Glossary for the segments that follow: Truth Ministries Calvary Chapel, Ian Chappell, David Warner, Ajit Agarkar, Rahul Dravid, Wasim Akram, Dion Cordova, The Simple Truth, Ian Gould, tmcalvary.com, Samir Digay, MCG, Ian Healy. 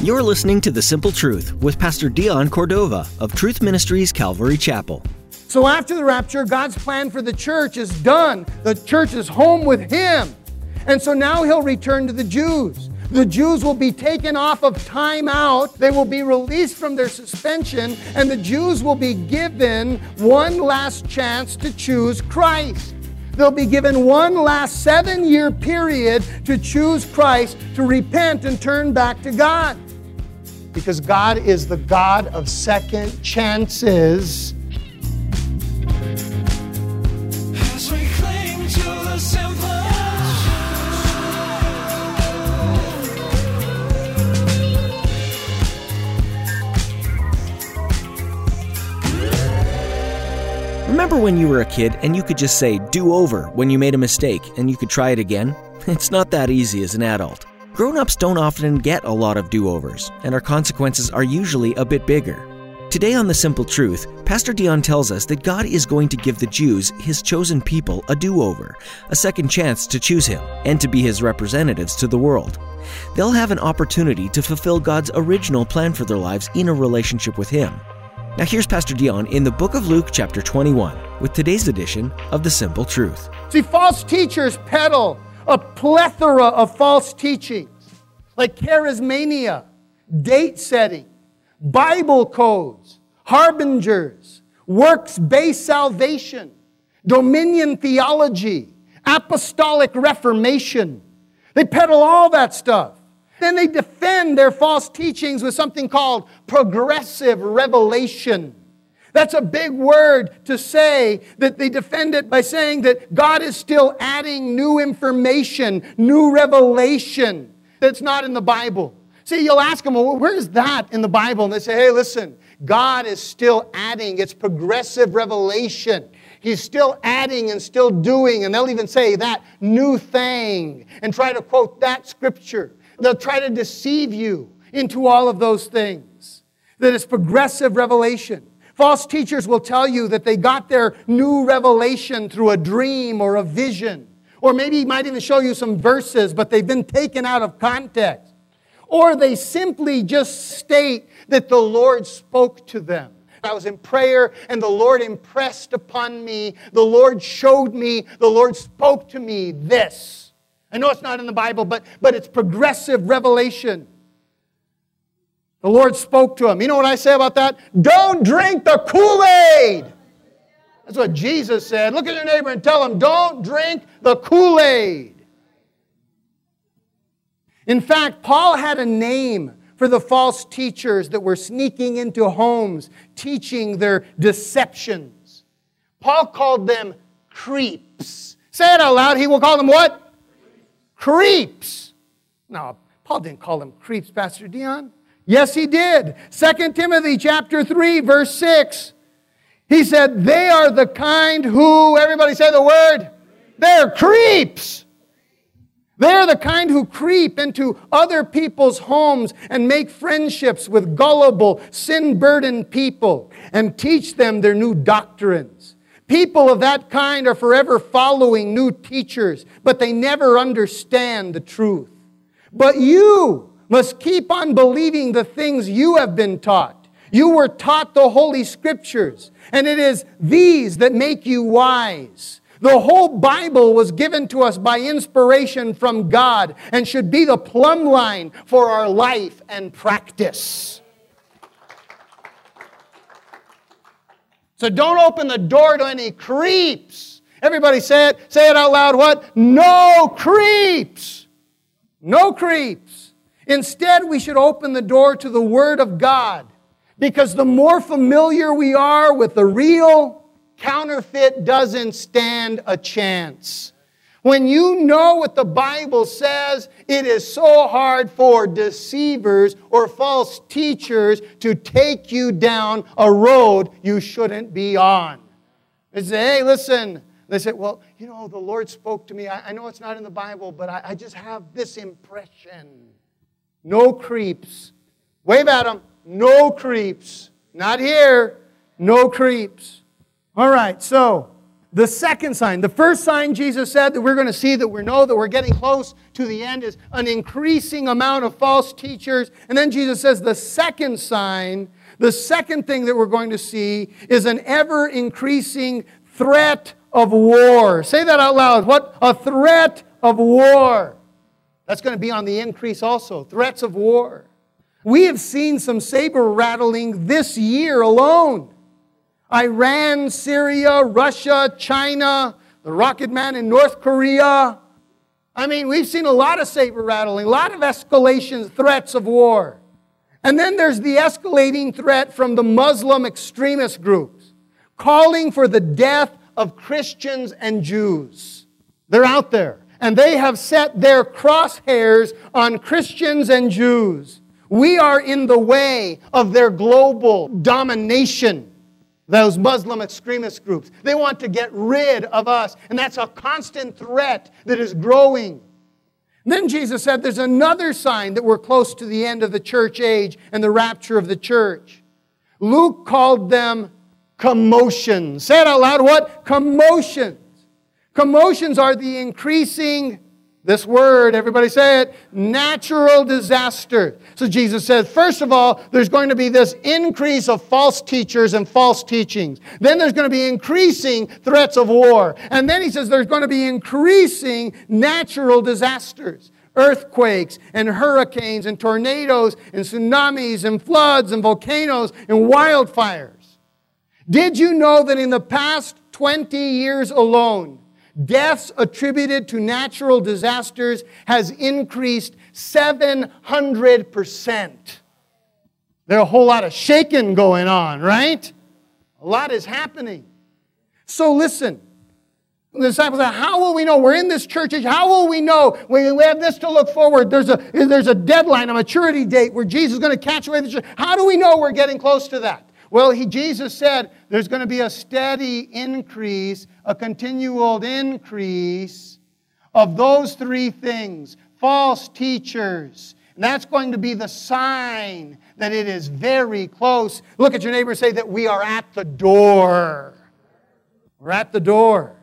You're listening to The Simple Truth with Pastor Dion Cordova of Truth Ministries Calvary Chapel. So after the rapture, God's plan for the church is done. The church is home with Him. And so now He'll return to the Jews. The Jews will be taken off of time out. They will be released from their suspension, and the Jews will be given one last chance to choose Christ. They'll be given one last 7-year period to choose Christ, to repent and turn back to God. Because God is the God of second chances. As we cling to the simple. Remember when you were a kid and you could just say do over when you made a mistake and you could try it again? It's not that easy as an adult. Grown-ups don't often get a lot of do-overs, and our consequences are usually a bit bigger. Today on The Simple Truth, Pastor Dion tells us that God is going to give the Jews, His chosen people, a do-over, a second chance to choose Him and to be His representatives to the world. They'll have an opportunity to fulfill God's original plan for their lives in a relationship with Him. Now here's Pastor Dion in the book of Luke chapter 21 with today's edition of The Simple Truth. See, false teachers peddle a plethora of false teachings like charismania, date setting, Bible codes, harbingers, works-based salvation, dominion theology, apostolic reformation. They peddle all that stuff. Then they defend their false teachings with something called progressive revelation. That's a big word to say that they defend it by saying that God is still adding new information, new revelation that's not in the Bible. See, you'll ask them, well, where is that in the Bible? And they say, hey, listen, God is still adding. It's progressive revelation. He's still adding and still doing. And they'll even say that new thing and try to quote that scripture. They'll try to deceive you into all of those things. That it's progressive revelation. False teachers will tell you that they got their new revelation through a dream or a vision. Or maybe he might even show you some verses, but they've been taken out of context. Or they simply just state that the Lord spoke to them. I was in prayer and the Lord impressed upon me. The Lord showed me. The Lord spoke to me this. I know it's not in the Bible, but it's progressive revelation. The Lord spoke to him. You know what I say about that? Don't drink the Kool-Aid. That's what Jesus said. Look at your neighbor and tell him, don't drink the Kool-Aid. In fact, Paul had a name for the false teachers that were sneaking into homes, teaching their deceptions. Paul called them creeps. Say it out loud. He will call them what? Creeps. No, Paul didn't call them creeps, Pastor Dion. Yes, he did. 2 Timothy chapter 3, verse 6. He said, they are the kind who, everybody say the word, they're creeps. They're the kind who creep into other people's homes and make friendships with gullible, sin-burdened people and teach them their new doctrines. People of that kind are forever following new teachers, but they never understand the truth. But you must keep on believing the things you have been taught. You were taught the Holy Scriptures, and it is these that make you wise. The whole Bible was given to us by inspiration from God and should be the plumb line for our life and practice. So don't open the door to any creeps. Everybody say it. Say it out loud. What? No creeps. No creeps. Instead, we should open the door to the Word of God. Because the more familiar we are with the real, counterfeit doesn't stand a chance. When you know what the Bible says, it is so hard for deceivers or false teachers to take you down a road you shouldn't be on. They say, hey, listen. They say, well, you know, the Lord spoke to me. I know it's not in the Bible, but I just have this impression. No creeps. Wave at them. No creeps. Not here. No creeps. All right, so The second sign, the first sign Jesus said that we're going to see that we know that we're getting close to the end is an increasing amount of false teachers. And then Jesus says the second sign, the second thing that we're going to see is an ever-increasing threat of war. Say that out loud. What? A threat of war. That's going to be on the increase also. Threats of war. We have seen some saber rattling this year alone. Iran, Syria, Russia, China, the rocket man in North Korea. I mean, we've seen a lot of saber rattling, a lot of escalations, threats of war. And then there's the escalating threat from the Muslim extremist groups calling for the death of Christians and Jews. They're out there, and they have set their crosshairs on Christians and Jews. We are in the way of their global domination. Those Muslim extremist groups. They want to get rid of us. And that's a constant threat that is growing. And then Jesus said there's another sign that we're close to the end of the church age and the rapture of the church. Luke called them commotions. Say it out loud. What? Commotions. Commotions are the increasing, this word, everybody say it, natural disaster. So Jesus said, first of all, there's going to be this increase of false teachers and false teachings. Then there's going to be increasing threats of war. And then he says there's going to be increasing natural disasters. Earthquakes and hurricanes and tornadoes and tsunamis and floods and volcanoes and wildfires. Did you know that in the past 20 years alone, deaths attributed to natural disasters has increased 700%. There's a whole lot of shaking going on, right? A lot is happening. So listen, the disciples said, how will we know? We're in this church age. How will we know? We have this to look forward. There's a deadline, a maturity date where Jesus is going to catch away the church. How do we know we're getting close to that? Well, Jesus said there's going to be a steady increase, a continual increase of those three things, false teachers. And that's going to be the sign that it is very close. Look at your neighbor and say that we are at the door. We're at the door.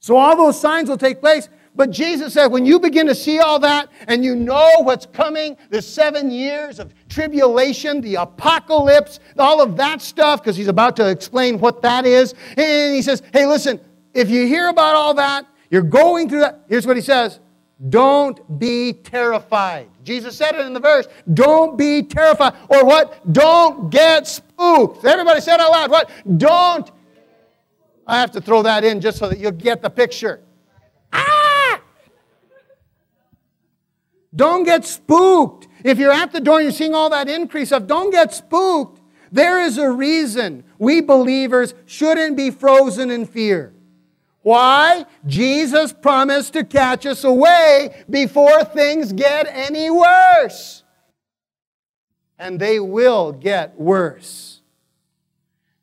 So all those signs will take place. But Jesus said, when you begin to see all that and you know what's coming, the 7 years of tribulation, the apocalypse, all of that stuff, because he's about to explain what that is. And he says, hey, listen, if you hear about all that, you're going through that. Here's what he says. Don't be terrified. Jesus said it in the verse. Don't be terrified. Or what? Don't get spooked. Everybody said out loud. What? Don't. I have to throw that in just so that you'll get the picture. Don't get spooked. If you're at the door and you're seeing all that increase of, don't get spooked. There is a reason we believers shouldn't be frozen in fear. Why? Jesus promised to catch us away before things get any worse. And they will get worse.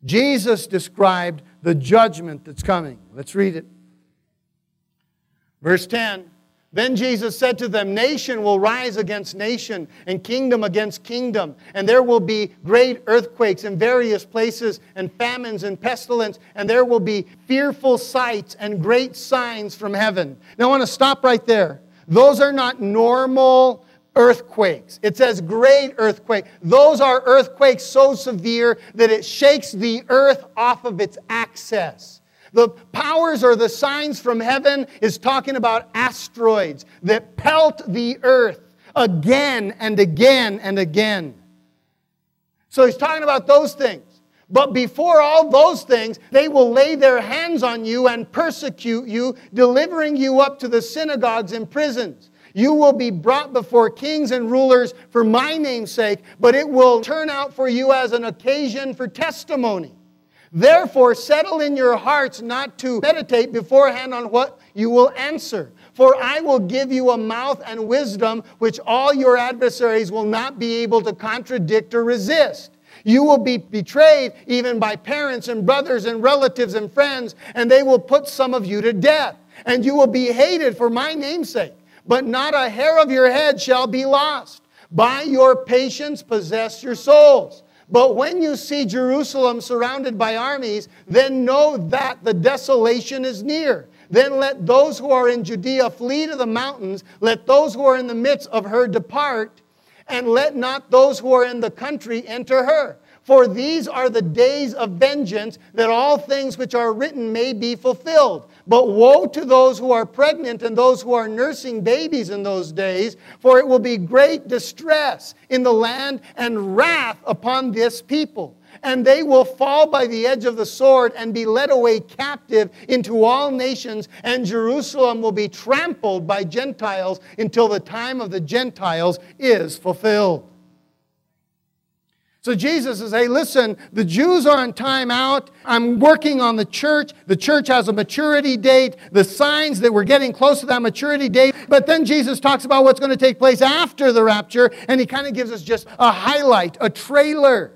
Jesus described the judgment that's coming. Let's read it. Verse 10. Then Jesus said to them, nation will rise against nation and kingdom against kingdom. And there will be great earthquakes in various places and famines and pestilence. And there will be fearful sights and great signs from heaven. Now I want to stop right there. Those are not normal earthquakes. It says great earthquake. Those are earthquakes so severe that it shakes the earth off of its axis. The powers or the signs from heaven is talking about asteroids that pelt the earth again and again and again. So he's talking about those things. But before all those things, they will lay their hands on you and persecute you, delivering you up to the synagogues and prisons. You will be brought before kings and rulers for my name's sake, but it will turn out for you as an occasion for testimony. Therefore, settle in your hearts not to meditate beforehand on what you will answer. For I will give you a mouth and wisdom which all your adversaries will not be able to contradict or resist. You will be betrayed even by parents and brothers and relatives and friends, and they will put some of you to death. And you will be hated for my name's sake, but not a hair of your head shall be lost. By your patience possess your souls. But when you see Jerusalem surrounded by armies, then know that the desolation is near. Then let those who are in Judea flee to the mountains. Let those who are in the midst of her depart. And let not those who are in the country enter her. For these are the days of vengeance, that all things which are written may be fulfilled. But woe to those who are pregnant and those who are nursing babies in those days, for it will be great distress in the land and wrath upon this people. And they will fall by the edge of the sword and be led away captive into all nations, and Jerusalem will be trampled by Gentiles until the time of the Gentiles is fulfilled. So Jesus says, hey, listen, the Jews are on time out. I'm working on the church. The church has a maturity date. The signs that we're getting close to that maturity date. But then Jesus talks about what's going to take place after the rapture, and he kind of gives us just a highlight, a trailer.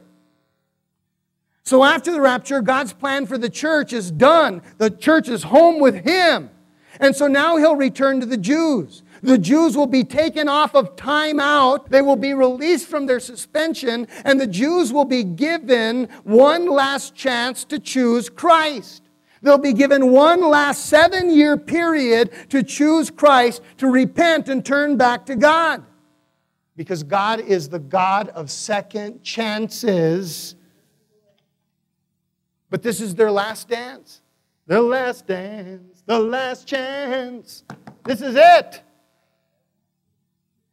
So after the rapture, God's plan for the church is done. The church is home with him. And so now he'll return to the Jews. The Jews will be taken off of time out. They will be released from their suspension. And the Jews will be given one last chance to choose Christ. They'll be given one last 7-year period to choose Christ, to repent and turn back to God. Because God is the God of second chances. But this is their last dance. The last dance. The last chance. This is it.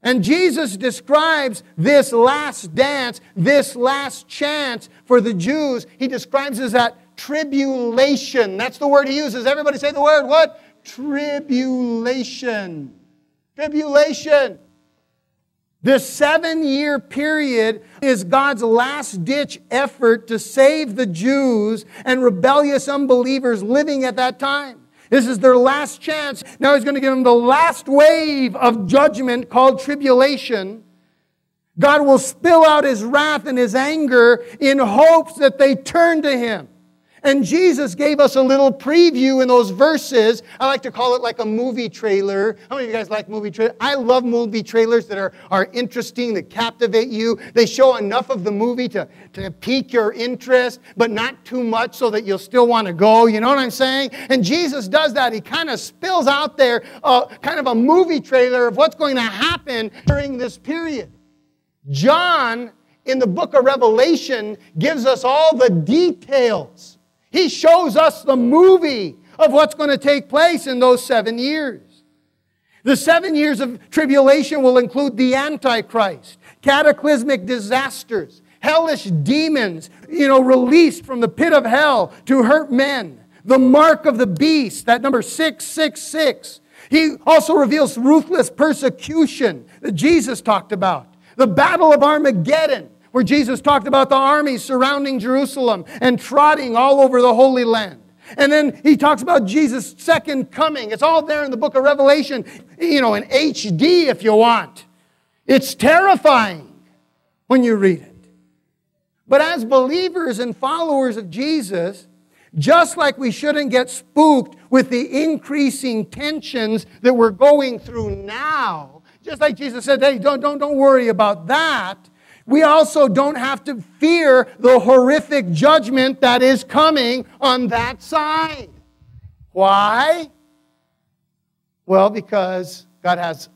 And Jesus describes this last dance, this last chance for the Jews. He describes it as that tribulation. That's the word he uses. Everybody say the word. What? Tribulation. Tribulation. This 7-year period is God's last-ditch effort to save the Jews and rebellious unbelievers living at that time. This is their last chance. Now he's going to give them the last wave of judgment called tribulation. God will spill out his wrath and his anger in hopes that they turn to him. And Jesus gave us a little preview in those verses. I like to call it like a movie trailer. How many of you guys like movie trailers? I love movie trailers that are interesting, that captivate you. They show enough of the movie to pique your interest, but not too much so that you'll still want to go. You know what I'm saying? And Jesus does that. He kind of spills out there kind of a movie trailer of what's going to happen during this period. John, in the book of Revelation, gives us all the details. He shows us the movie of what's going to take place in those 7 years. The 7 years of tribulation will include the Antichrist, cataclysmic disasters, hellish demons, released from the pit of hell to hurt men, the mark of the beast, that number 666. He also reveals ruthless persecution that Jesus talked about, the battle of Armageddon, where Jesus talked about the armies surrounding Jerusalem and trotting all over the Holy Land. And then he talks about Jesus' second coming. It's all there in the book of Revelation, in HD if you want. It's terrifying when you read it. But as believers and followers of Jesus, just like we shouldn't get spooked with the increasing tensions that we're going through now, just like Jesus said, hey, don't worry about that. We also don't have to fear the horrific judgment that is coming on that side. Why? Well, because God has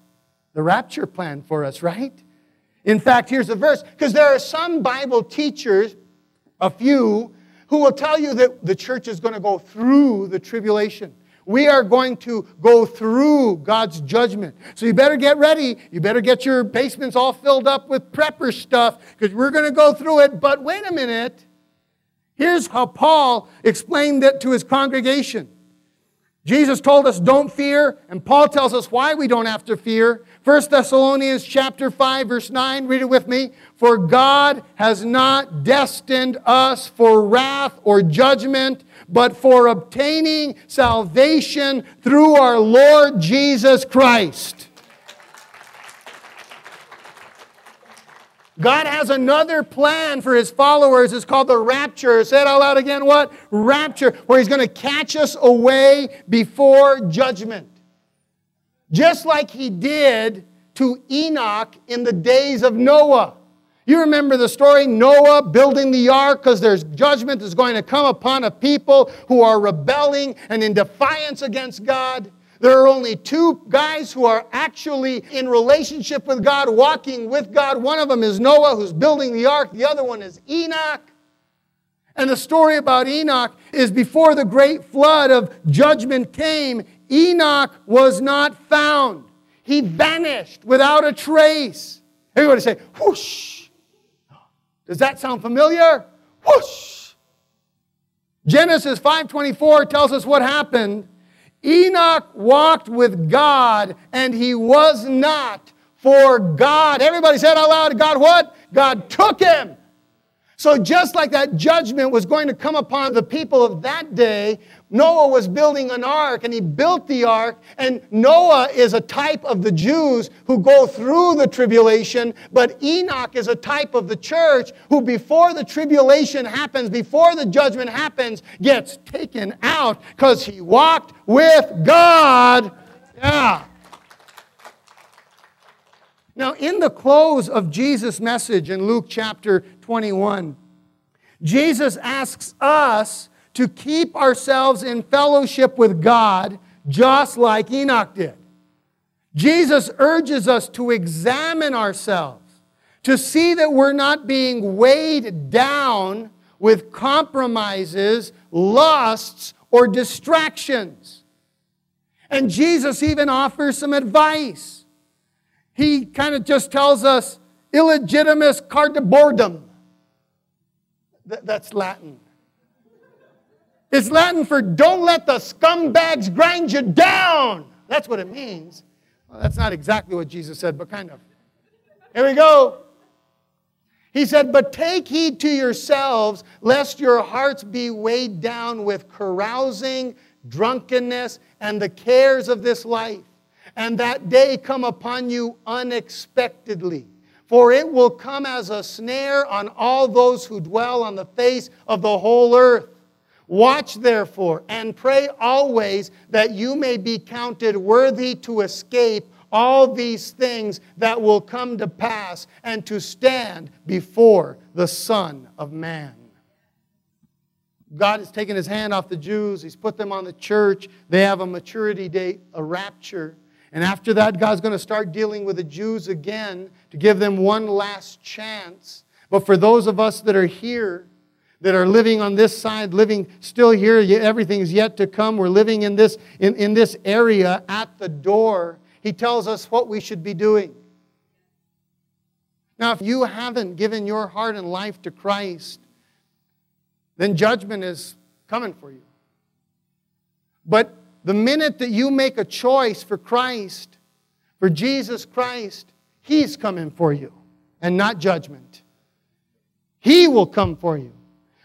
the rapture plan for us, right? In fact, here's a verse. Because there are some Bible teachers, a few, who will tell you that the church is going to go through the tribulation. We are going to go through God's judgment. So you better get ready. You better get your basements all filled up with prepper stuff, because we're going to go through it. But wait a minute. Here's how Paul explained it to his congregation. Jesus told us don't fear, and Paul tells us why we don't have to fear. 1 Thessalonians chapter 5, verse 9, read it with me. For God has not destined us for wrath or judgment, but for obtaining salvation through our Lord Jesus Christ. God has another plan for his followers. It's called the rapture. Say it out loud again. What? Rapture. Where he's going to catch us away before judgment. Just like he did to Enoch in the days of Noah. You remember the story, Noah building the ark because there's judgment that's going to come upon a people who are rebelling and in defiance against God. There are only two guys who are actually in relationship with God, walking with God. One of them is Noah, who's building the ark. The other one is Enoch. And the story about Enoch is before the great flood of judgment came, Enoch was not found. He vanished without a trace. Everybody say, whoosh. Does that sound familiar? Whoosh. Genesis 5:24 tells us what happened. Enoch walked with God, and he was not, for God. Everybody said out loud, God what? God took him. So just like that judgment was going to come upon the people of that day, Noah was building an ark, and he built the ark, and Noah is a type of the Jews who go through the tribulation, but Enoch is a type of the church who before the tribulation happens, before the judgment happens, gets taken out because he walked with God. Yeah. Now, in the close of Jesus' message in Luke chapter 21, Jesus asks us to keep ourselves in fellowship with God just like Enoch did. Jesus urges us to examine ourselves, to see that we're not being weighed down with compromises, lusts, or distractions. And Jesus even offers some advice. He kind of just tells us, illegitimus cardibordum. That's Latin. It's Latin for don't let the scumbags grind you down. That's what it means. Well, that's not exactly what Jesus said, but kind of. Here we go. He said, but take heed to yourselves, lest your hearts be weighed down with carousing, drunkenness, and the cares of this life, and that day come upon you unexpectedly. For it will come as a snare on all those who dwell on the face of the whole earth. Watch therefore and pray always that you may be counted worthy to escape all these things that will come to pass and to stand before the Son of Man. God has taken his hand off the Jews. He's put them on the church. They have a maturity date, a rapture. And after that, God's going to start dealing with the Jews again to give them one last chance. But for those of us that are here, that are living on this side, living still here, everything's yet to come. We're living in this area at the door. He tells us what we should be doing. Now, if you haven't given your heart and life to Christ, then judgment is coming for you. But the minute that you make a choice for Christ, for Jesus Christ, He's coming for you, and not judgment. He will come for you.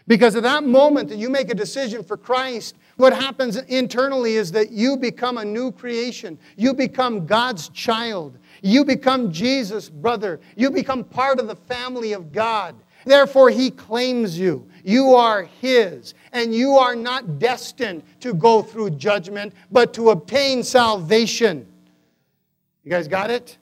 Because at that moment that you make a decision for Christ, what happens internally is that you become a new creation. You become God's child. You become Jesus' brother. You become part of the family of God. Therefore, He claims you. You are His. And you are not destined to go through judgment, but to obtain salvation. You guys got it?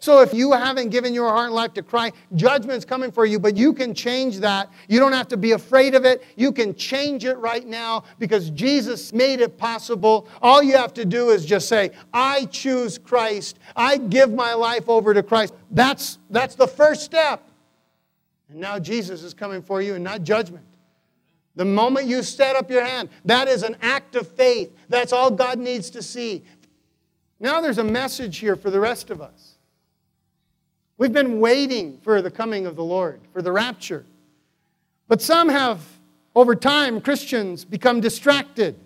So if you haven't given your heart and life to Christ, judgment's coming for you, but you can change that. You don't have to be afraid of it. You can change it right now because Jesus made it possible. All you have to do is just say, I choose Christ. I give my life over to Christ. That's the first step. And now Jesus is coming for you and not judgment. The moment you set up your hand, that is an act of faith. That's all God needs to see. Now there's a message here for the rest of us. We've been waiting for the coming of the Lord, for the rapture. But some have, over time, Christians become distracted.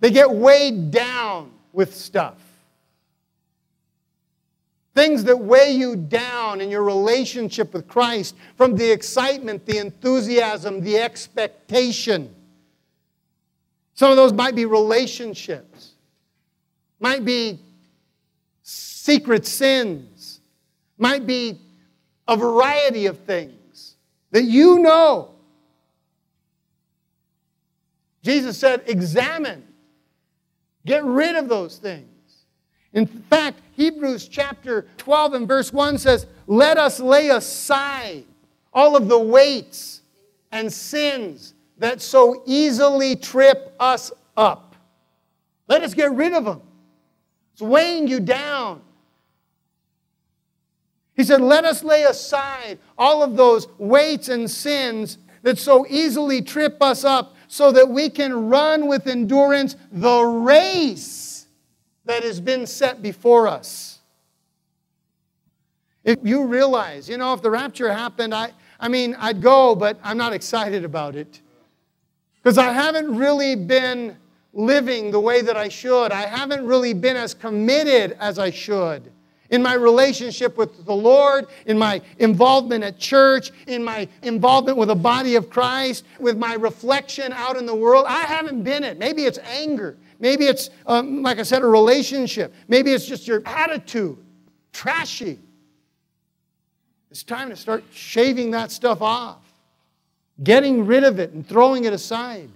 They get weighed down with stuff. Things that weigh you down in your relationship with Christ from the excitement, the enthusiasm, the expectation. Some of those might be relationships, might be secret sins, might be a variety of things that you know. Jesus said, examine. Get rid of those things. In fact, Hebrews chapter 12 and verse 1 says, "Let us lay aside all of the weights and sins that so easily trip us up." Let us get rid of them. It's weighing you down. He said, "Let us lay aside all of those weights and sins that so easily trip us up, so that we can run with endurance the race that has been set before us." If you realize, you know, if the rapture happened, I mean, I'd go, but I'm not excited about it. Because I haven't really been living the way that I should. I haven't really been as committed as I should in my relationship with the Lord, in my involvement at church, in my involvement with the body of Christ, with my reflection out in the world. I haven't been it. Maybe it's anger. Maybe it's, like I said, a relationship. Maybe it's just your attitude. Trashy. It's time to start shaving that stuff off, getting rid of it and throwing it aside.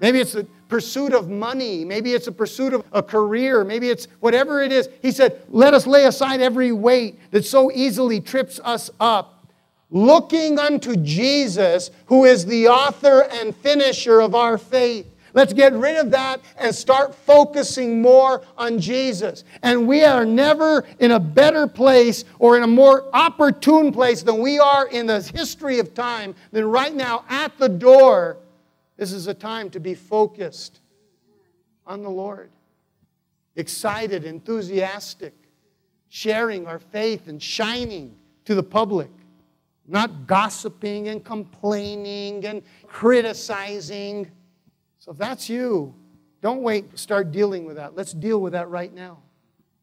Maybe it's the pursuit of money. Maybe it's a pursuit of a career. Maybe it's whatever it is. He said, "Let us lay aside every weight that so easily trips us up, looking unto Jesus, who is the author and finisher of our faith." Let's get rid of that and start focusing more on Jesus. And we are never in a better place or in a more opportune place than we are in the history of time than right now at the door. This is a time to be focused on the Lord. Excited, enthusiastic, sharing our faith and shining to the public. Not gossiping and complaining and criticizing. So if that's you, don't wait. Start dealing with that. Let's deal with that right now.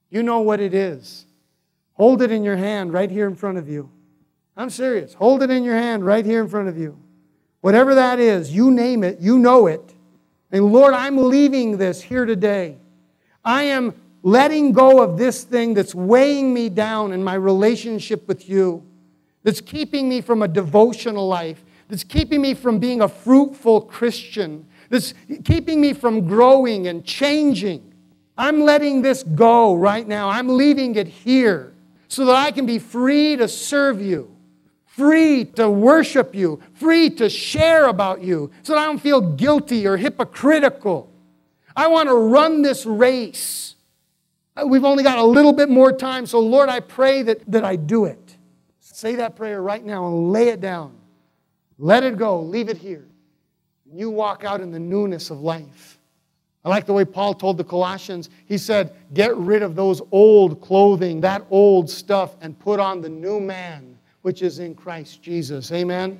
You know what it is. Hold it in your hand right here in front of you. I'm serious. Hold it in your hand right here in front of you. Whatever that is, you name it, you know it. And Lord, I'm leaving this here today. I am letting go of this thing that's weighing me down in my relationship with you, that's keeping me from a devotional life, that's keeping me from being a fruitful Christian, that's keeping me from growing and changing. I'm letting this go right now. I'm leaving it here so that I can be free to serve you, free to worship you, free to share about you, so that I don't feel guilty or hypocritical. I want to run this race. We've only got a little bit more time, so Lord, I pray that I do it. Say that prayer right now and lay it down. Let it go. Leave it here. You walk out in the newness of life. I like the way Paul told the Colossians. He said, get rid of those old clothing, that old stuff, and put on the new man, which is in Christ Jesus. Amen? Amen.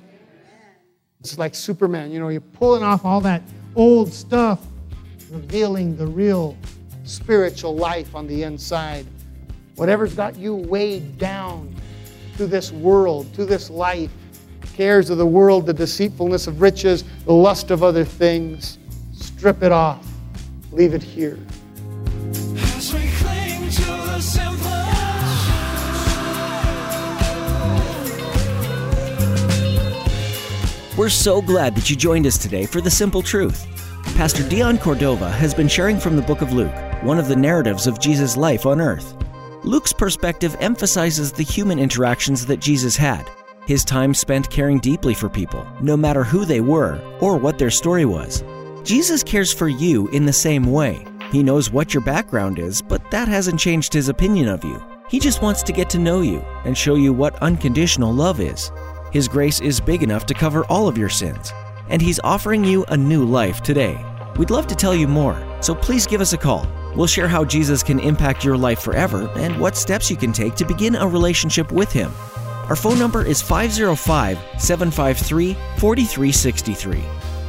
It's like Superman. You know, you're pulling off all that old stuff, revealing the real spiritual life on the inside. Whatever's got you weighed down to this world, to this life, cares of the world, the deceitfulness of riches, the lust of other things. Strip it off. Leave it here. As we cling to the simple truth. We're so glad that you joined us today for The Simple Truth. Pastor Dion Cordova has been sharing from the book of Luke, one of the narratives of Jesus' life on earth. Luke's perspective emphasizes the human interactions that Jesus had, his time spent caring deeply for people, no matter who they were or what their story was. Jesus cares for you in the same way. He knows what your background is, but that hasn't changed his opinion of you. He just wants to get to know you and show you what unconditional love is. His grace is big enough to cover all of your sins, and he's offering you a new life today. We'd love to tell you more, so please give us a call. We'll share how Jesus can impact your life forever and what steps you can take to begin a relationship with him. Our phone number is 505-753-4363.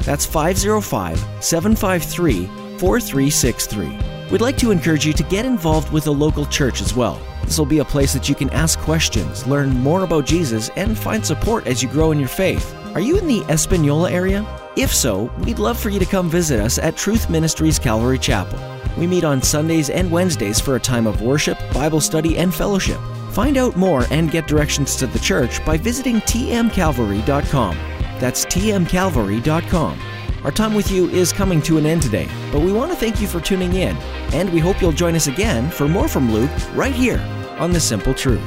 That's 505-753-4363. We'd like to encourage you to get involved with a local church as well. This will be a place that you can ask questions, learn more about Jesus, and find support as you grow in your faith. Are you in the Espanola area? If so, we'd love for you to come visit us at Truth Ministries Calvary Chapel. We meet on Sundays and Wednesdays for a time of worship, Bible study, and fellowship. Find out more and get directions to the church by visiting tmcalvary.com. That's tmcalvary.com. Our time with you is coming to an end today, but we want to thank you for tuning in, and we hope you'll join us again for more from Luke right here on The Simple Truth.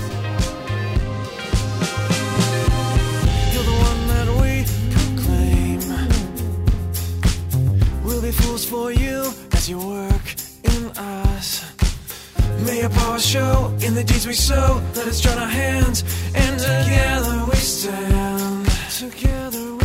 For you as you work in us, may your power show in the deeds we sow. Let us join our hands, and together we stand. Together.